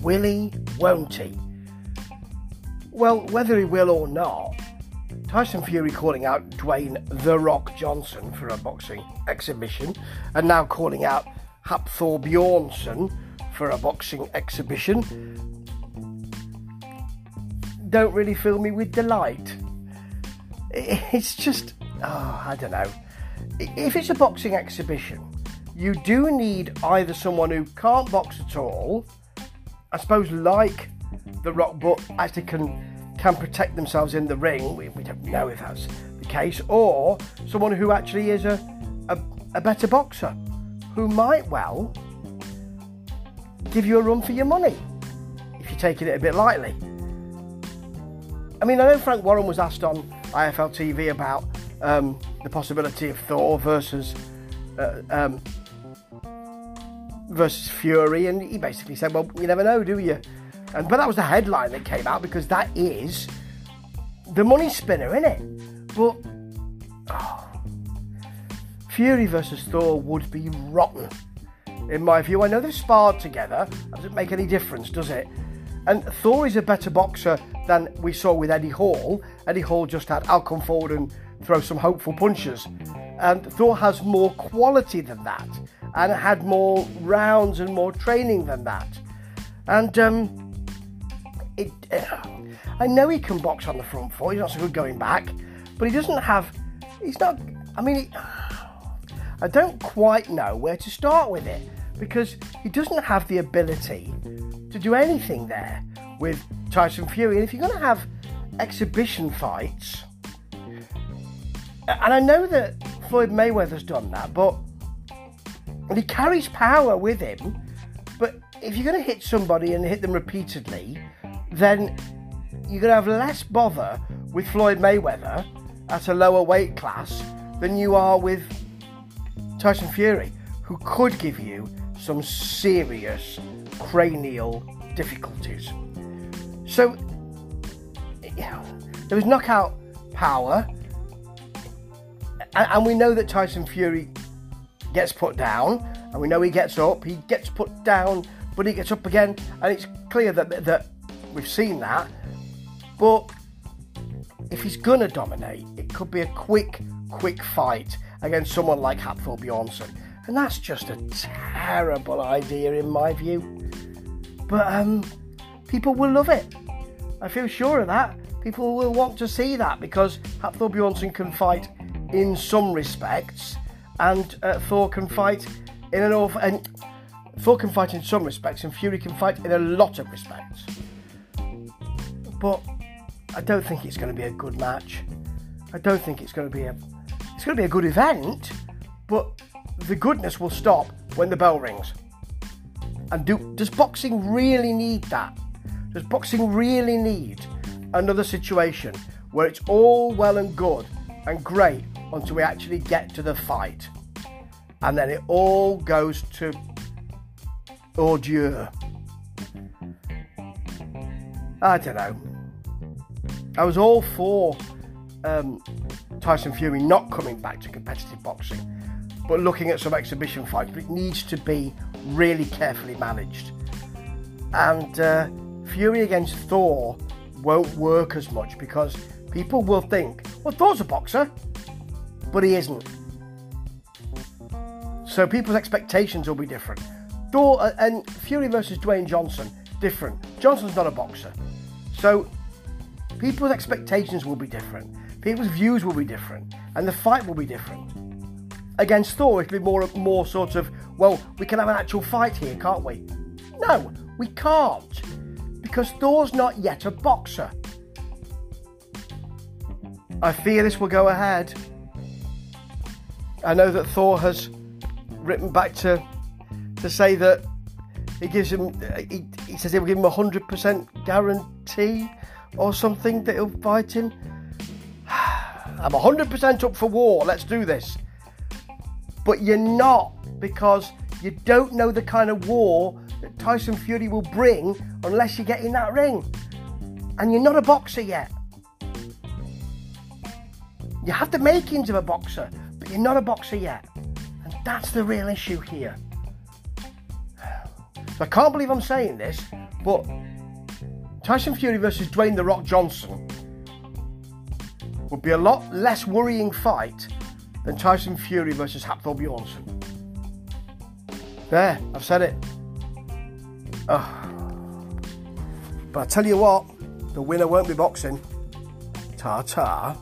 Will he? Won't he? Well, whether he will or not, Tyson Fury calling out Dwayne The Rock Johnson for a boxing exhibition, and now calling out Hafthor Bjornsson for a boxing exhibition, don't really fill me with delight. It's just, I don't know. If it's a boxing exhibition, you do need either someone who can't box at all, I suppose, like The Rock, but actually can protect themselves in the ring. We don't know if that's the case, or someone who actually is a better boxer, who might well give you a run for your money, if you're taking it a bit lightly. I mean, I know Frank Warren was asked on IFL TV about the possibility of Thor versus Fury, and he basically said, well, you never know, do you? But that was the headline that came out, because that is the money spinner, innit? But Fury versus Thor would be rotten, in my view. I know they've sparred together. That doesn't make any difference, does it? And Thor is a better boxer than we saw with Eddie Hall. Eddie Hall just had, I'll come forward and throw some hopeful punches. And Thor has more quality than that, and had more rounds and more training than that. And I know he can box on the front foot. He's not so good going back, but he doesn't have. He's not. I mean, I don't quite know where to start with it, because he doesn't have the ability to do anything there with Tyson Fury. And if you're going to have exhibition fights, and I know that Floyd Mayweather's done that, but he carries power with him. But if you're going to hit somebody and hit them repeatedly, then you're going to have less bother with Floyd Mayweather at a lower weight class than you are with Tyson Fury, who could give you some serious cranial difficulties. So, yeah, there was knockout power, and we know that Tyson Fury gets put down, and we know he gets up, he gets put down, but he gets up again, and it's clear that we've seen that. But if he's going to dominate, it could be a quick fight against someone like Hafthor Bjornsson, and that's just a terrible idea in my view. But people will love it, I feel sure of that. People will want to see that, because Hafthor Bjornsson can fight in some respects, and Thor can fight in some respects, and Fury can fight in a lot of respects. But I don't think it's going to be a good match. I don't think it's going to be it's going to be a good event, but the goodness will stop when the bell rings. And does boxing really need that? Does boxing really need another situation where it's all well and good and great until we actually get to the fight, and then it all goes to ordure? I don't know. I was all for Tyson Fury not coming back to competitive boxing, but looking at some exhibition fights. But it needs to be really carefully managed. And Fury against Thor won't work as much, because people will think, well, Thor's a boxer, but he isn't. So people's expectations will be different. Thor and Fury versus Dwayne Johnson, different. Johnson's not a boxer. So people's expectations will be different. People's views will be different. And the fight will be different. Against Thor, it'll be more sort of, well, we can have an actual fight here, can't we? No, we can't. Because Thor's not yet a boxer. I fear this will go ahead. I know that Thor has written back to say that he says he'll give him a 100% guarantee or something that he'll fight him. I'm 100% up for war, let's do this. But you're not, because you don't know the kind of war that Tyson Fury will bring unless you get in that ring. And you're not a boxer yet. You have the makings of a boxer, but you're not a boxer yet. And that's the real issue here. I can't believe I'm saying this, but Tyson Fury versus Dwayne The Rock Johnson would be a lot less worrying fight than Tyson Fury versus Hafthor Bjornsson. There, I've said it. But I tell you what, the winner won't be boxing. Ta-ta.